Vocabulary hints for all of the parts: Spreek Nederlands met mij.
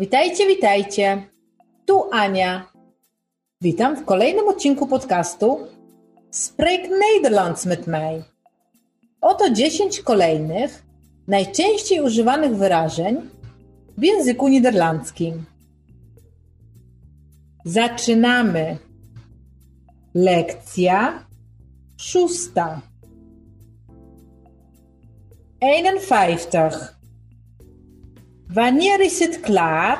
Witajcie, witajcie. Tu Ania. Witam w kolejnym odcinku podcastu Spreek Nederlands met mij. Oto 10 kolejnych, najczęściej używanych wyrażeń w języku niderlandzkim. Zaczynamy. Lekcja 6. 51. Wanneer is het klaar?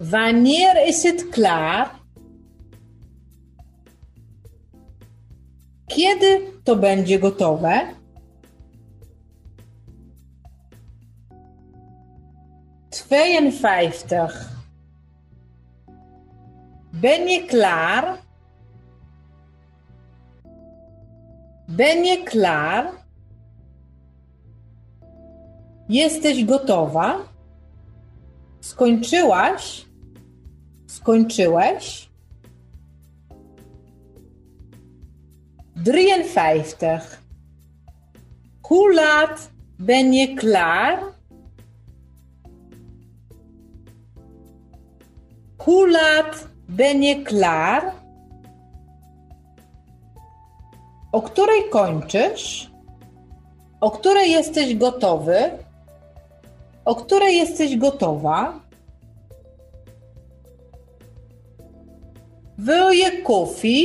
Wanneer is het klaar? Kiedy to będzie gotowe? Tweeënvijftig. Ben je klaar? Ben je klaar? Jesteś gotowa? Skończyłaś? Skończyłeś? 53. Hoe laat ben je klaar? Hoe laat ben je klaar? O której kończysz? O której jesteś gotowy? O której jesteś gotowa? Wil je koffie?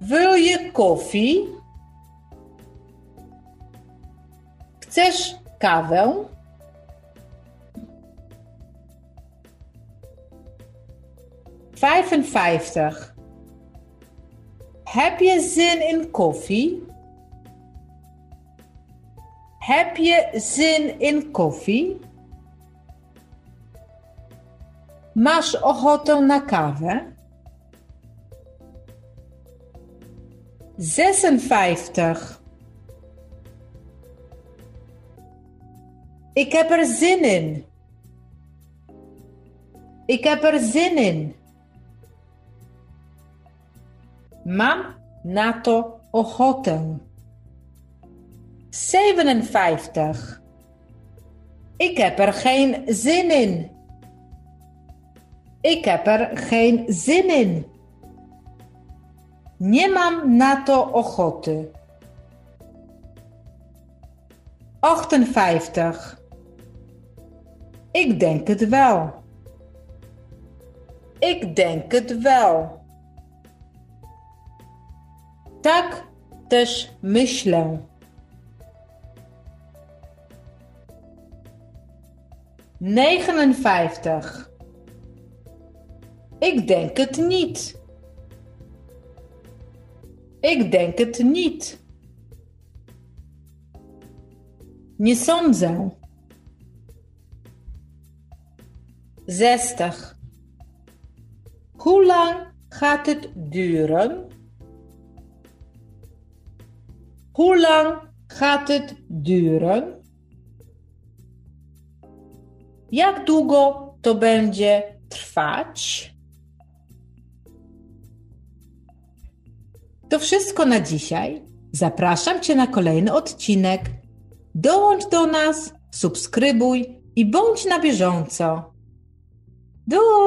Wil je koffie? Chcesz kawę? Vijfenvijftig. Heb je zin in koffie? Heb je zin in koffie? Masz ochotę na kawę? 56. Ik heb er zin in. Ik heb er zin in. Mam na to ochotę. 57. Ik heb er geen zin in. Ik heb er geen zin in. Nie mam na to ochoty. 58. Ik denk het wel. Ik denk het wel. Tak też myślę. 59. Ik denk het niet. Ik denk het niet. Nie sądzę. 60. Hoe lang gaat het duren? Hoe lang gaat het duren? Jak długo to będzie trwać? To wszystko na dzisiaj. Zapraszam Cię na kolejny odcinek. Dołącz do nas, subskrybuj i bądź na bieżąco. Do!